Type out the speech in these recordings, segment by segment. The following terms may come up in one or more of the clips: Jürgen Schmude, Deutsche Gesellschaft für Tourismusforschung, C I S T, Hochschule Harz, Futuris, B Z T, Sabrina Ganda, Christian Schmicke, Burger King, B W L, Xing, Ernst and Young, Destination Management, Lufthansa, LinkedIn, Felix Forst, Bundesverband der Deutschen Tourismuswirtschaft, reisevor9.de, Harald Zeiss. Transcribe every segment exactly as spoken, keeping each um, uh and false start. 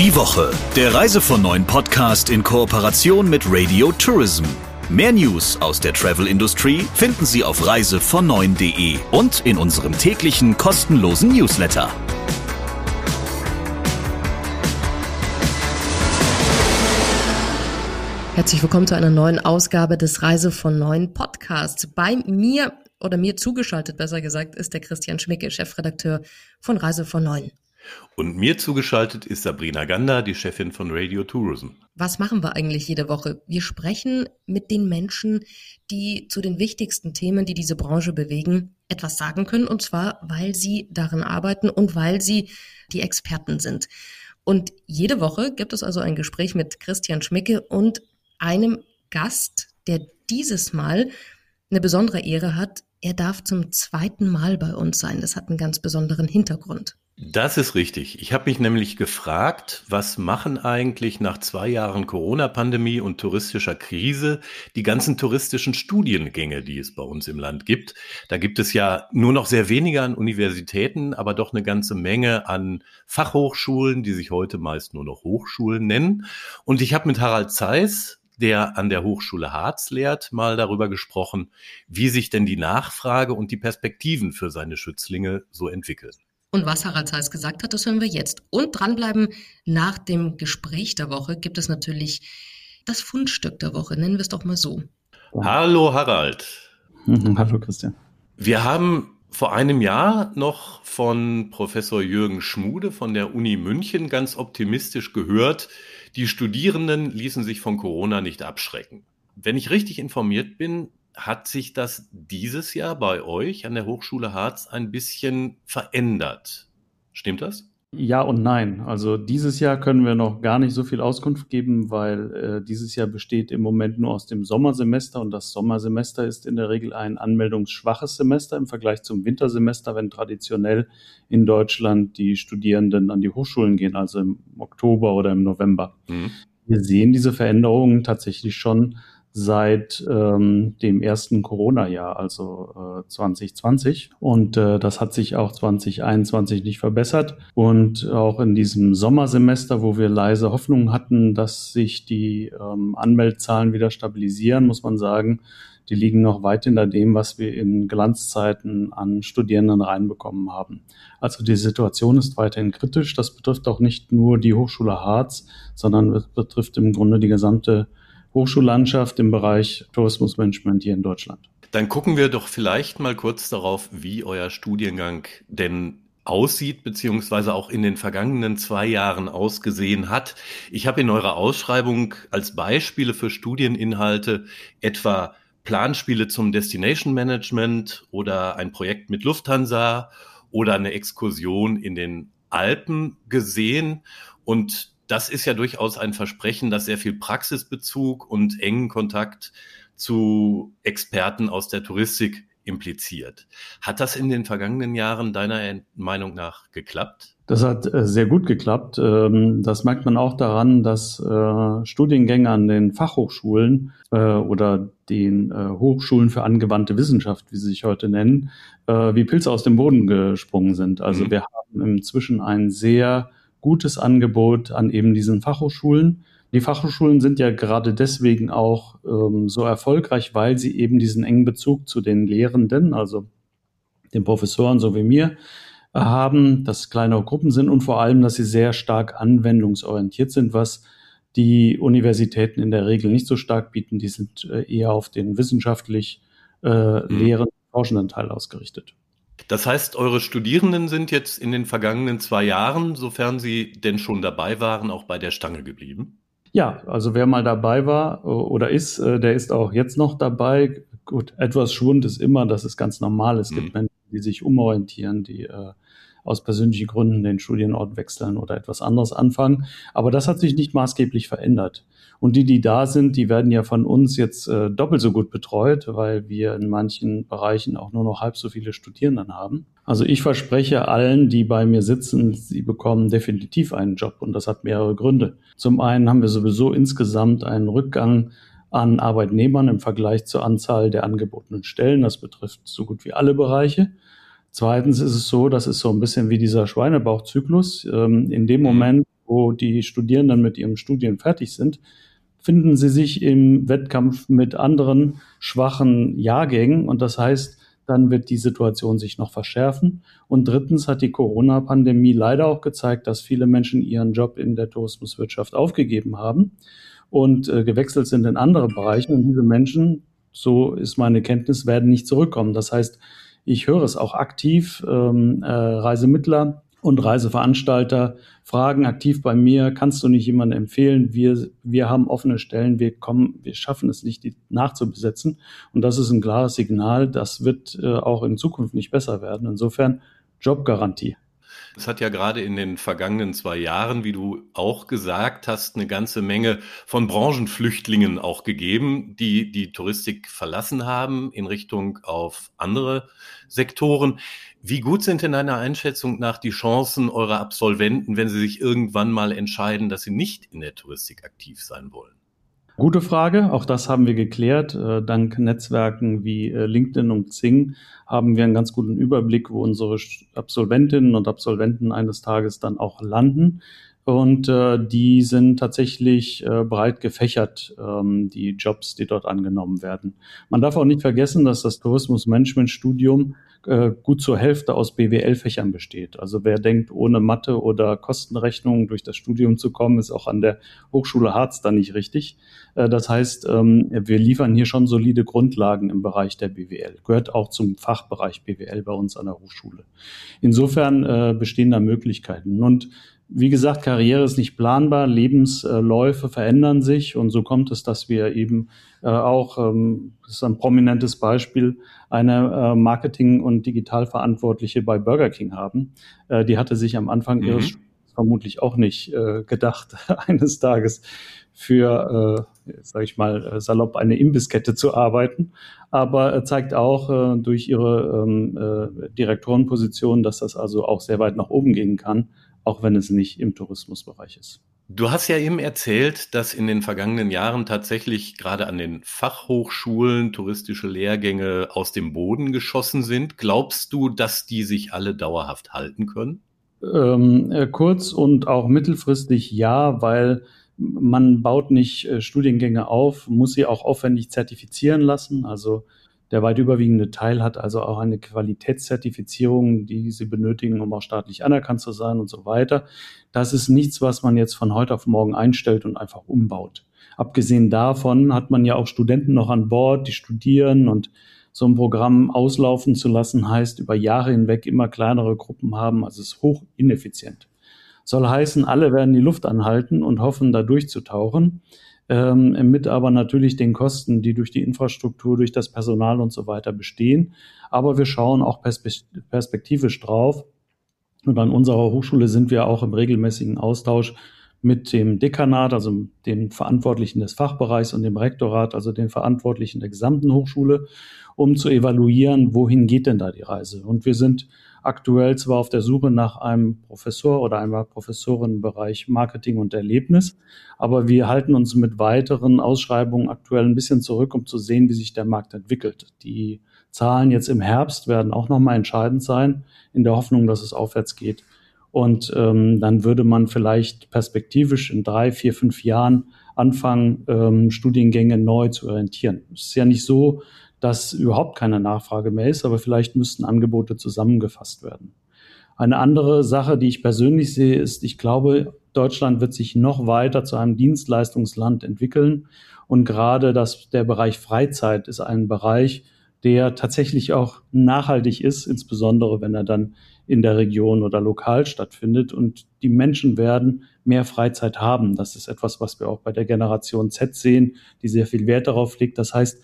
Die Woche, der Reise von neun Podcast in Kooperation mit Radio Tourism. Mehr News aus der Travel-Industrie finden Sie auf reise vor neun punkt de und in unserem täglichen kostenlosen Newsletter. Herzlich willkommen zu einer neuen Ausgabe des Reise von neun Podcasts. Bei mir, oder mir zugeschaltet besser gesagt, ist der Christian Schmicke, Chefredakteur von Reise von neun. Und mir zugeschaltet ist Sabrina Ganda, die Chefin von Radio Tourism. Was machen wir eigentlich jede Woche? Wir sprechen mit den Menschen, die zu den wichtigsten Themen, die diese Branche bewegen, etwas sagen können. Und zwar, weil sie darin arbeiten und weil sie die Experten sind. Und jede Woche gibt es also ein Gespräch mit Christian Schmicke und einem Gast, der dieses Mal eine besondere Ehre hat. Er darf zum zweiten Mal bei uns sein. Das hat einen ganz besonderen Hintergrund. Das ist richtig. Ich habe mich nämlich gefragt, was machen eigentlich nach zwei Jahren Corona-Pandemie und touristischer Krise die ganzen touristischen Studiengänge, die es bei uns im Land gibt. Da gibt es ja nur noch sehr wenige an Universitäten, aber doch eine ganze Menge an Fachhochschulen, die sich heute meist nur noch Hochschulen nennen. Und ich habe mit Harald Zeiss, der an der Hochschule Harz lehrt, mal darüber gesprochen, wie sich denn die Nachfrage und die Perspektiven für seine Schützlinge so entwickeln. Und was Harald Zeiss gesagt hat, das hören wir jetzt. Und dranbleiben, nach dem Gespräch der Woche gibt es natürlich das Fundstück der Woche, nennen wir es doch mal so. Hallo Harald. Hallo Christian. Wir haben vor einem Jahr noch von Professor Jürgen Schmude von der Uni München ganz optimistisch gehört, die Studierenden ließen sich von Corona nicht abschrecken. Wenn ich richtig informiert bin, hat sich das dieses Jahr bei euch an der Hochschule Harz ein bisschen verändert. Stimmt das? Ja und nein. Also dieses Jahr können wir noch gar nicht so viel Auskunft geben, weil äh, dieses Jahr besteht im Moment nur aus dem Sommersemester und das Sommersemester ist in der Regel ein anmeldungsschwaches Semester im Vergleich zum Wintersemester, wenn traditionell in Deutschland die Studierenden an die Hochschulen gehen, also im Oktober oder im November. Mhm. Wir sehen diese Veränderungen tatsächlich schon seit ähm, dem ersten Corona-Jahr, also äh, zwanzig zwanzig. Und äh, das hat sich auch zwanzig einundzwanzig nicht verbessert. Und auch in diesem Sommersemester, wo wir leise Hoffnungen hatten, dass sich die ähm, Anmeldzahlen wieder stabilisieren, muss man sagen, die liegen noch weit hinter dem, was wir in Glanzzeiten an Studierenden reinbekommen haben. Also die Situation ist weiterhin kritisch. Das betrifft auch nicht nur die Hochschule Harz, sondern es betrifft im Grunde die gesamte Hochschullandschaft im Bereich Tourismusmanagement hier in Deutschland. Dann gucken wir doch vielleicht mal kurz darauf, wie euer Studiengang denn aussieht, beziehungsweise auch in den vergangenen zwei Jahren ausgesehen hat. Ich habe in eurer Ausschreibung als Beispiele für Studieninhalte etwa Planspiele zum Destination Management oder ein Projekt mit Lufthansa oder eine Exkursion in den Alpen gesehen. Und das ist ja durchaus ein Versprechen, das sehr viel Praxisbezug und engen Kontakt zu Experten aus der Touristik impliziert. Hat das in den vergangenen Jahren deiner Meinung nach geklappt? Das hat sehr gut geklappt. Das merkt man auch daran, dass Studiengänge an den Fachhochschulen oder den Hochschulen für angewandte Wissenschaft, wie sie sich heute nennen, wie Pilze aus dem Boden gesprungen sind. Also mhm. wir haben inzwischen einen sehr gutes Angebot an eben diesen Fachhochschulen. Die Fachhochschulen sind ja gerade deswegen auch ähm, so erfolgreich, weil sie eben diesen engen Bezug zu den Lehrenden, also den Professoren so wie mir, äh, haben, dass kleinere Gruppen sind und vor allem, dass sie sehr stark anwendungsorientiert sind, was die Universitäten in der Regel nicht so stark bieten. Die sind äh, eher auf den wissenschaftlich äh, lehrenden, forschenden Teil ausgerichtet. Das heißt, eure Studierenden sind jetzt in den vergangenen zwei Jahren, sofern sie denn schon dabei waren, auch bei der Stange geblieben? Ja, also wer mal dabei war oder ist, der ist auch jetzt noch dabei. Gut, etwas Schwund ist immer, das ist ganz normal. Es gibt Menschen, die sich umorientieren, die äh, aus persönlichen Gründen den Studienort wechseln oder etwas anderes anfangen. Aber das hat sich nicht maßgeblich verändert. Und die, die da sind, die werden ja von uns jetzt äh, doppelt so gut betreut, weil wir in manchen Bereichen auch nur noch halb so viele Studierende haben. Also ich verspreche allen, die bei mir sitzen, sie bekommen definitiv einen Job. Und das hat mehrere Gründe. Zum einen haben wir sowieso insgesamt einen Rückgang an Arbeitnehmern im Vergleich zur Anzahl der angebotenen Stellen. Das betrifft so gut wie alle Bereiche. Zweitens ist es so, das ist so ein bisschen wie dieser Schweinebauchzyklus. In dem Moment, wo die Studierenden mit ihrem Studien fertig sind, finden sie sich im Wettkampf mit anderen schwachen Jahrgängen. Und das heißt, dann wird die Situation sich noch verschärfen. Und drittens hat die Corona-Pandemie leider auch gezeigt, dass viele Menschen ihren Job in der Tourismuswirtschaft aufgegeben haben und äh, gewechselt sind in andere Bereiche. Und diese Menschen, so ist meine Kenntnis, werden nicht zurückkommen. Das heißt, ich höre es auch aktiv, ähm, äh, Reisemittler und Reiseveranstalter fragen aktiv bei mir, kannst du nicht jemanden empfehlen? Wir, wir haben offene Stellen, wir kommen, wir schaffen es nicht, die nachzubesetzen. Und das ist ein klares Signal, das wird äh, auch in Zukunft nicht besser werden. Insofern Jobgarantie. Es hat ja gerade in den vergangenen zwei Jahren, wie du auch gesagt hast, eine ganze Menge von Branchenflüchtlingen auch gegeben, die die Touristik verlassen haben in Richtung auf andere Sektoren. Wie gut sind in deiner Einschätzung nach die Chancen eurer Absolventen, wenn sie sich irgendwann mal entscheiden, dass sie nicht in der Touristik aktiv sein wollen? Gute Frage. Auch das haben wir geklärt. Dank Netzwerken wie LinkedIn und Xing haben wir einen ganz guten Überblick, wo unsere Absolventinnen und Absolventen eines Tages dann auch landen. Und die sind tatsächlich breit gefächert, die Jobs, die dort angenommen werden. Man darf auch nicht vergessen, dass das Tourismusmanagement-Studium gut zur Hälfte aus B W L-Fächern besteht. Also wer denkt, ohne Mathe oder Kostenrechnungen durch das Studium zu kommen, ist auch an der Hochschule Harz da nicht richtig. Das heißt, wir liefern hier schon solide Grundlagen im Bereich der B W L. Gehört auch zum Fachbereich B W L bei uns an der Hochschule. Insofern bestehen da Möglichkeiten. Und wie gesagt, Karriere ist nicht planbar, Lebensläufe verändern sich und so kommt es, dass wir eben auch, das ist ein prominentes Beispiel, eine Marketing- und Digitalverantwortliche bei Burger King haben. Die hatte sich am Anfang ihres Studiums mhm. vermutlich auch nicht gedacht, eines Tages für, sage ich mal, salopp eine Imbisskette zu arbeiten, aber zeigt auch durch ihre Direktorenposition, dass das also auch sehr weit nach oben gehen kann, auch wenn es nicht im Tourismusbereich ist. Du hast ja eben erzählt, dass in den vergangenen Jahren tatsächlich gerade an den Fachhochschulen touristische Lehrgänge aus dem Boden geschossen sind. Glaubst du, dass die sich alle dauerhaft halten können? Ähm, kurz- und auch mittelfristig ja, weil man baut nicht äh, Studiengänge auf, muss sie auch aufwendig zertifizieren lassen. Also der weit überwiegende Teil hat also auch eine Qualitätszertifizierung, die sie benötigen, um auch staatlich anerkannt zu sein und so weiter. Das ist nichts, was man jetzt von heute auf morgen einstellt und einfach umbaut. Abgesehen davon hat man ja auch Studenten noch an Bord, die studieren, und so ein Programm auslaufen zu lassen, heißt über Jahre hinweg immer kleinere Gruppen haben, also es ist hoch ineffizient. Soll heißen, alle werden die Luft anhalten und hoffen, da durchzutauchen. Ähm, mit aber natürlich den Kosten, die durch die Infrastruktur, durch das Personal und so weiter bestehen. Aber wir schauen auch perspektivisch drauf. Und an unserer Hochschule sind wir auch im regelmäßigen Austausch mit dem Dekanat, also dem Verantwortlichen des Fachbereichs, und dem Rektorat, also den Verantwortlichen der gesamten Hochschule, um zu evaluieren, wohin geht denn da die Reise. Und wir sind aktuell zwar auf der Suche nach einem Professor oder einer Professorin im Bereich Marketing und Erlebnis, aber wir halten uns mit weiteren Ausschreibungen aktuell ein bisschen zurück, um zu sehen, wie sich der Markt entwickelt. Die Zahlen jetzt im Herbst werden auch nochmal entscheidend sein, in der Hoffnung, dass es aufwärts geht. Und ähm, dann würde man vielleicht perspektivisch in drei, vier, fünf Jahren anfangen, ähm, Studiengänge neu zu orientieren. Es ist ja nicht so, dass überhaupt keine Nachfrage mehr ist, aber vielleicht müssten Angebote zusammengefasst werden. Eine andere Sache, die ich persönlich sehe, ist, ich glaube, Deutschland wird sich noch weiter zu einem Dienstleistungsland entwickeln. Und gerade das, der Bereich Freizeit ist ein Bereich, der tatsächlich auch nachhaltig ist, insbesondere wenn er dann in der Region oder lokal stattfindet. Und die Menschen werden mehr Freizeit haben. Das ist etwas, was wir auch bei der Generation Z sehen, die sehr viel Wert darauf legt. Das heißt,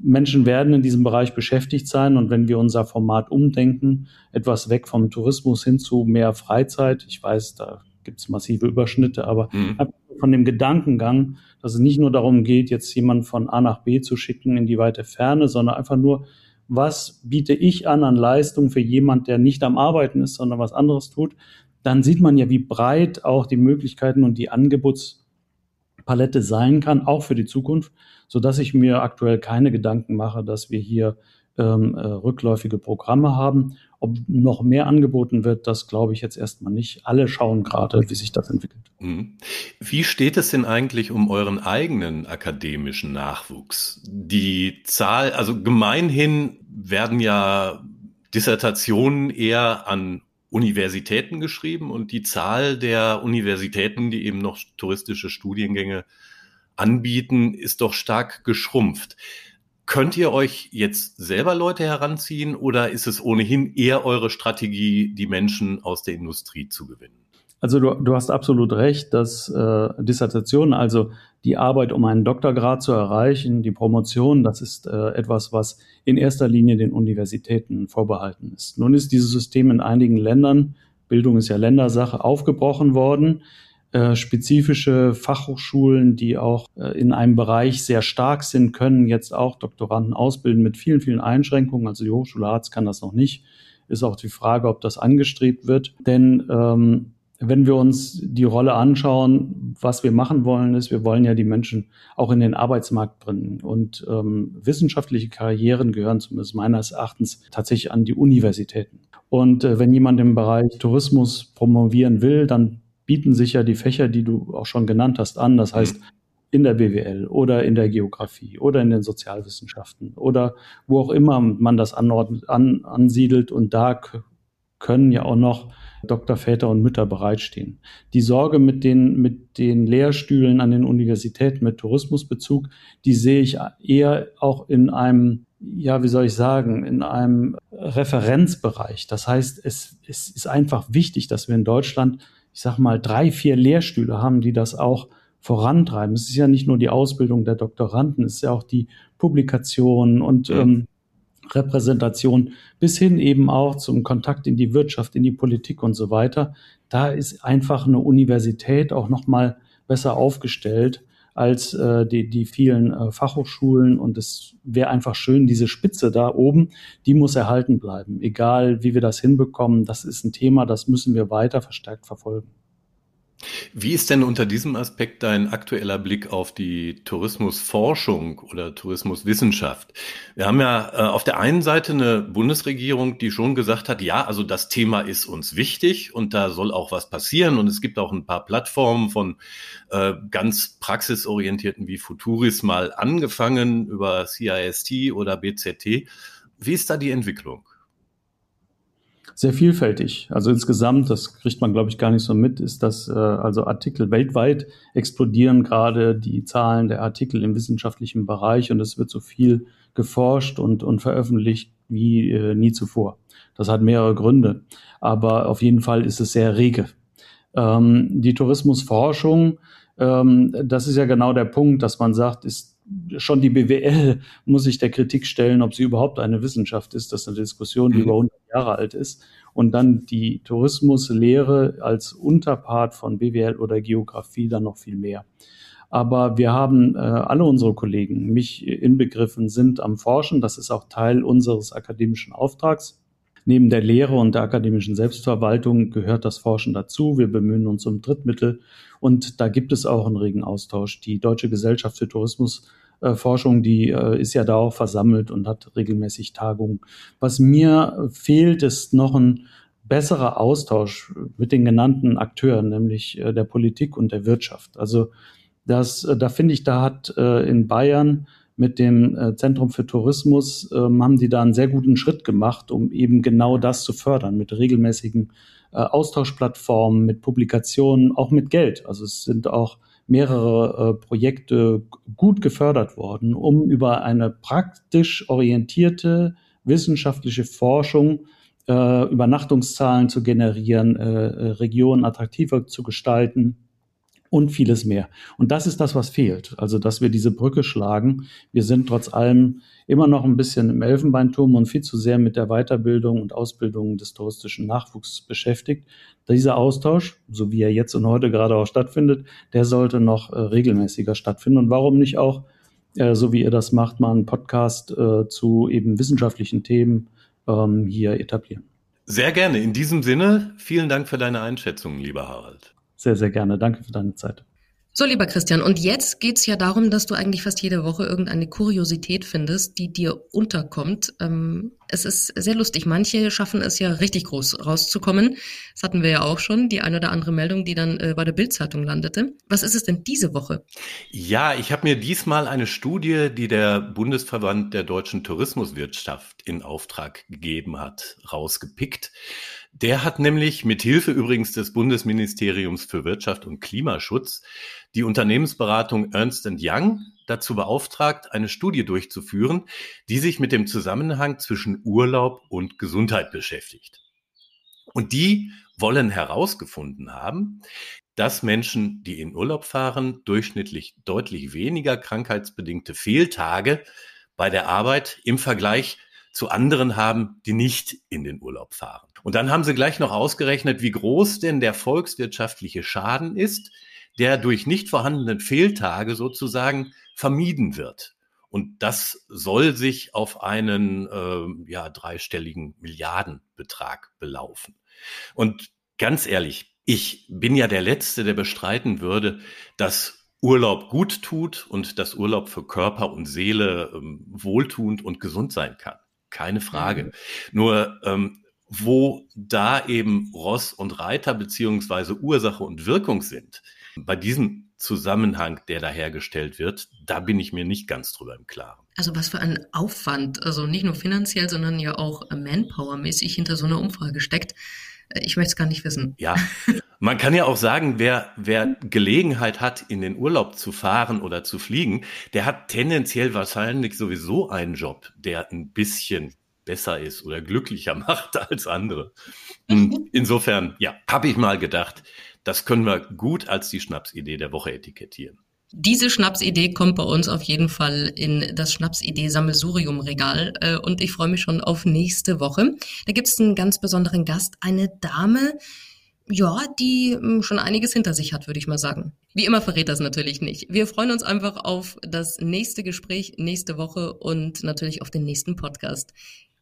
Menschen werden in diesem Bereich beschäftigt sein, und wenn wir unser Format umdenken, etwas weg vom Tourismus hin zu mehr Freizeit, ich weiß, da gibt es massive Überschnitte, aber mhm. von dem Gedankengang, dass es nicht nur darum geht, jetzt jemanden von A nach B zu schicken in die weite Ferne, sondern einfach nur, was biete ich an an Leistung für jemand, der nicht am Arbeiten ist, sondern was anderes tut, dann sieht man ja, wie breit auch die Möglichkeiten und die Angebots Palette sein kann, auch für die Zukunft, sodass ich mir aktuell keine Gedanken mache, dass wir hier ähm, äh, rückläufige Programme haben. Ob noch mehr angeboten wird, das glaube ich jetzt erstmal nicht. Alle schauen gerade, wie sich das entwickelt. Wie steht es denn eigentlich um euren eigenen akademischen Nachwuchs? Die Zahl, also gemeinhin werden ja Dissertationen eher an Universitäten geschrieben und die Zahl der Universitäten, die eben noch touristische Studiengänge anbieten, ist doch stark geschrumpft. Könnt ihr euch jetzt selber Leute heranziehen oder ist es ohnehin eher eure Strategie, die Menschen aus der Industrie zu gewinnen? Also du, du hast absolut recht, dass äh, Dissertationen, also die Arbeit, um einen Doktorgrad zu erreichen, die Promotion, das ist äh, etwas, was in erster Linie den Universitäten vorbehalten ist. Nun ist dieses System in einigen Ländern, Bildung ist ja Ländersache, aufgebrochen worden. Äh, spezifische Fachhochschulen, die auch äh, in einem Bereich sehr stark sind, können jetzt auch Doktoranden ausbilden mit vielen, vielen Einschränkungen. Also die Hochschule Harz kann das noch nicht. Ist auch die Frage, ob das angestrebt wird. Denn ähm, wenn wir uns die Rolle anschauen, was wir machen wollen, ist, wir wollen ja die Menschen auch in den Arbeitsmarkt bringen. Und ähm, wissenschaftliche Karrieren gehören zumindest meines Erachtens tatsächlich an die Universitäten. Und äh, wenn jemand im Bereich Tourismus promovieren will, dann bieten sich ja die Fächer, die du auch schon genannt hast, an. Das heißt, in der B W L oder in der Geografie oder in den Sozialwissenschaften oder wo auch immer man das anordnet, an, ansiedelt. Und da k- können ja auch noch Doktorväter und Mütter bereitstehen. Die Sorge mit den, mit den Lehrstühlen an den Universitäten mit Tourismusbezug, die sehe ich eher auch in einem, ja, wie soll ich sagen, in einem Referenzbereich. Das heißt, es, es ist einfach wichtig, dass wir in Deutschland, ich sag mal, drei, vier Lehrstühle haben, die das auch vorantreiben. Es ist ja nicht nur die Ausbildung der Doktoranden, es ist ja auch die Publikation und ähm, Repräsentation bis hin eben auch zum Kontakt in die Wirtschaft, in die Politik und so weiter. Da ist einfach eine Universität auch nochmal besser aufgestellt als äh, die, die vielen äh, Fachhochschulen. Und es wäre einfach schön, diese Spitze da oben, die muss erhalten bleiben. Egal, wie wir das hinbekommen, das ist ein Thema, das müssen wir weiter verstärkt verfolgen. Wie ist denn unter diesem Aspekt dein aktueller Blick auf die Tourismusforschung oder Tourismuswissenschaft? Wir haben ja äh, auf der einen Seite eine Bundesregierung, die schon gesagt hat, ja, also das Thema ist uns wichtig und da soll auch was passieren. Und es gibt auch ein paar Plattformen von äh, ganz praxisorientierten wie Futuris mal angefangen über C I S T oder B Z T. Wie ist da die Entwicklung? Sehr vielfältig. Also insgesamt, das kriegt man, glaube ich, gar nicht so mit, ist, dass äh, also Artikel weltweit explodieren gerade die Zahlen der Artikel im wissenschaftlichen Bereich und es wird so viel geforscht und, und veröffentlicht wie äh, nie zuvor. Das hat mehrere Gründe, aber auf jeden Fall ist es sehr rege. Ähm, die Tourismusforschung, ähm, das ist ja genau der Punkt, dass man sagt, ist schon die B W L muss sich der Kritik stellen, ob sie überhaupt eine Wissenschaft ist. Das ist eine Diskussion, die mhm. über hundert Jahre alt ist. Und dann die Tourismuslehre als Unterpart von B W L oder Geografie dann noch viel mehr. Aber wir haben äh, alle unsere Kollegen, mich inbegriffen, sind am Forschen. Das ist auch Teil unseres akademischen Auftrags. Neben der Lehre und der akademischen Selbstverwaltung gehört das Forschen dazu. Wir bemühen uns um Drittmittel und da gibt es auch einen regen Austausch. Die Deutsche Gesellschaft für Tourismusforschung, die ist ja da auch versammelt und hat regelmäßig Tagungen. Was mir fehlt, ist noch ein besserer Austausch mit den genannten Akteuren, nämlich der Politik und der Wirtschaft. Also das, da finde ich, da hat in Bayern mit dem Zentrum für Tourismus ähm, haben die da einen sehr guten Schritt gemacht, um eben genau das zu fördern, mit regelmäßigen äh, Austauschplattformen, mit Publikationen, auch mit Geld. Also es sind auch mehrere äh, Projekte gut gefördert worden, um über eine praktisch orientierte wissenschaftliche Forschung äh, Übernachtungszahlen zu generieren, äh, Regionen attraktiver zu gestalten, und vieles mehr. Und das ist das, was fehlt. Also, dass wir diese Brücke schlagen. Wir sind trotz allem immer noch ein bisschen im Elfenbeinturm und viel zu sehr mit der Weiterbildung und Ausbildung des touristischen Nachwuchs beschäftigt. Dieser Austausch, so wie er jetzt und heute gerade auch stattfindet, der sollte noch äh, regelmäßiger stattfinden. Und warum nicht auch, äh, so wie ihr das macht, mal einen Podcast äh, zu eben wissenschaftlichen Themen ähm, hier etablieren? Sehr gerne. In diesem Sinne, vielen Dank für deine Einschätzung, lieber Harald. Sehr, sehr gerne. Danke für deine Zeit. So, lieber Christian, und jetzt geht's ja darum, dass du eigentlich fast jede Woche irgendeine Kuriosität findest, die dir unterkommt. Ähm, es ist sehr lustig. Manche schaffen es ja richtig groß rauszukommen. Das hatten wir ja auch schon, die eine oder andere Meldung, die dann äh, bei der Bild-Zeitung landete. Was ist es denn diese Woche? Ja, ich habe mir diesmal eine Studie, die der Bundesverband der Deutschen Tourismuswirtschaft in Auftrag gegeben hat, rausgepickt. Der hat nämlich mit Hilfe übrigens des Bundesministeriums für Wirtschaft und Klimaschutz die Unternehmensberatung Ernst and Young dazu beauftragt, eine Studie durchzuführen, die sich mit dem Zusammenhang zwischen Urlaub und Gesundheit beschäftigt. Und die wollen herausgefunden haben, dass Menschen, die in Urlaub fahren, durchschnittlich deutlich weniger krankheitsbedingte Fehltage bei der Arbeit im Vergleich zu anderen haben, die nicht in den Urlaub fahren. Und dann haben sie gleich noch ausgerechnet, wie groß denn der volkswirtschaftliche Schaden ist, der durch nicht vorhandenen Fehltage sozusagen vermieden wird. Und das soll sich auf einen äh, ja dreistelligen Milliardenbetrag belaufen. Und ganz ehrlich, ich bin ja der Letzte, der bestreiten würde, dass Urlaub gut tut und dass Urlaub für Körper und Seele ähm, wohltuend und gesund sein kann. Keine Frage. Mhm. Nur ähm, wo da eben Ross und Reiter beziehungsweise Ursache und Wirkung sind, bei diesem Zusammenhang, der da hergestellt wird, da bin ich mir nicht ganz drüber im Klaren. Also was für ein Aufwand, also nicht nur finanziell, sondern ja auch manpowermäßig hinter so einer Umfrage steckt. Ich möchte es gar nicht wissen. Ja, man kann ja auch sagen, wer, wer Gelegenheit hat, in den Urlaub zu fahren oder zu fliegen, der hat tendenziell wahrscheinlich sowieso einen Job, der ein bisschen besser ist oder glücklicher macht als andere. Und insofern, ja, habe ich mal gedacht, das können wir gut als die Schnapsidee der Woche etikettieren. Diese Schnapsidee kommt bei uns auf jeden Fall in das Schnapsidee-Sammelsurium-Regal äh, und ich freue mich schon auf nächste Woche. Da gibt es einen ganz besonderen Gast, eine Dame, ja, die schon einiges hinter sich hat, würde ich mal sagen. Wie immer verrät das natürlich nicht. Wir freuen uns einfach auf das nächste Gespräch nächste Woche und natürlich auf den nächsten Podcast.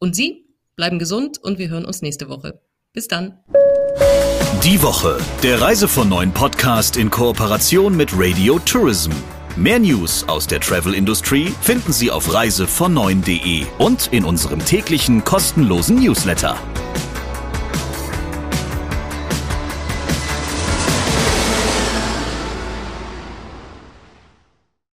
Und Sie bleiben gesund und wir hören uns nächste Woche. Bis dann. Die Woche, der Reise vor neun Podcast in Kooperation mit Radio Tourism. Mehr News aus der Travel Industry finden Sie auf reise vor neun punkt de und in unserem täglichen kostenlosen Newsletter.